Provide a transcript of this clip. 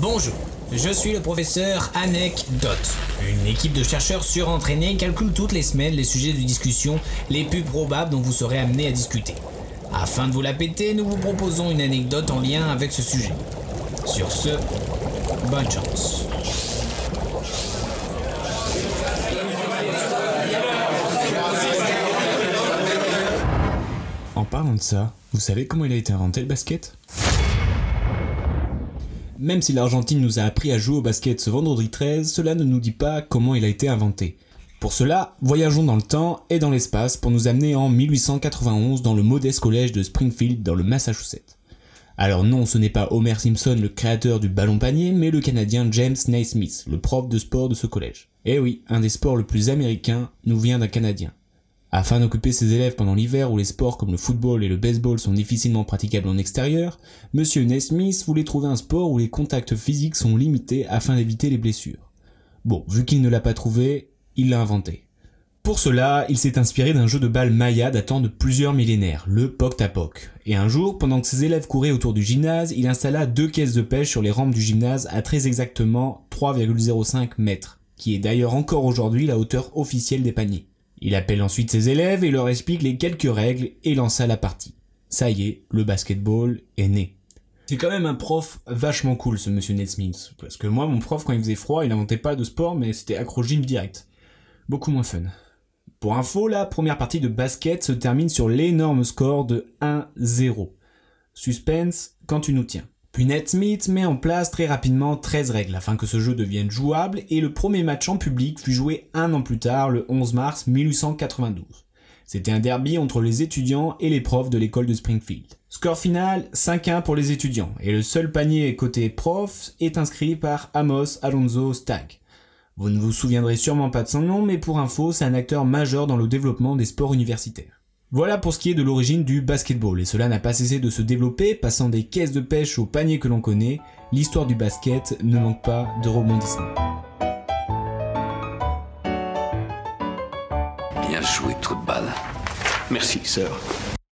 Bonjour, je suis le professeur Anecdote. Une équipe de chercheurs surentraînés calcule toutes les semaines les sujets de discussion les plus probables dont vous serez amenés à discuter. Afin de vous la péter, nous vous proposons une anecdote en lien avec ce sujet. Sur ce, bonne chance. En parlant de ça, vous savez comment il a été inventé le basket ? Même si l'Argentine nous a appris à jouer au basket ce vendredi 13, cela ne nous dit pas comment il a été inventé. Pour cela, voyageons dans le temps et dans l'espace pour nous amener en 1891 dans le modeste collège de Springfield dans le Massachusetts. Alors non, ce n'est pas Homer Simpson le créateur du ballon panier, mais le Canadien James Naismith, le prof de sport de ce collège. Eh oui, un des sports le plus américain nous vient d'un Canadien. Afin d'occuper ses élèves pendant l'hiver où les sports comme le football et le baseball sont difficilement praticables en extérieur, M. Naismith voulait trouver un sport où les contacts physiques sont limités afin d'éviter les blessures. Bon, vu qu'il ne l'a pas trouvé, il l'a inventé. Pour cela, il s'est inspiré d'un jeu de balle maya datant de plusieurs millénaires, le Poc pok. Et un jour, pendant que ses élèves couraient autour du gymnase, il installa 2 caisses de pêche sur les rampes du gymnase à très exactement 3,05 mètres, qui est d'ailleurs encore aujourd'hui la hauteur officielle des paniers. Il appelle ensuite ses élèves et leur explique les quelques règles et lança la partie. Ça y est, le basketball est né. C'est quand même un prof vachement cool ce monsieur Naismith, parce que moi mon prof quand il faisait froid, il inventait pas de sport mais c'était acro-gym direct. Beaucoup moins fun. Pour info, la première partie de basket se termine sur l'énorme score de 1-0. Suspense quand tu nous tiens. Puis Naismith met en place très rapidement 13 règles afin que ce jeu devienne jouable et le premier match en public fut joué un an plus tard, le 11 mars 1892. C'était un derby entre les étudiants et les profs de l'école de Springfield. Score final, 5-1 pour les étudiants et le seul panier côté profs est inscrit par Amos Alonzo Stagg. Vous ne vous souviendrez sûrement pas de son nom mais pour info, c'est un acteur majeur dans le développement des sports universitaires. Voilà pour ce qui est de l'origine du basketball, et cela n'a pas cessé de se développer, passant des caisses de pêche aux paniers que l'on connaît, l'histoire du basket ne manque pas de rebondissements. Bien joué, trou de balle. Merci, sœur.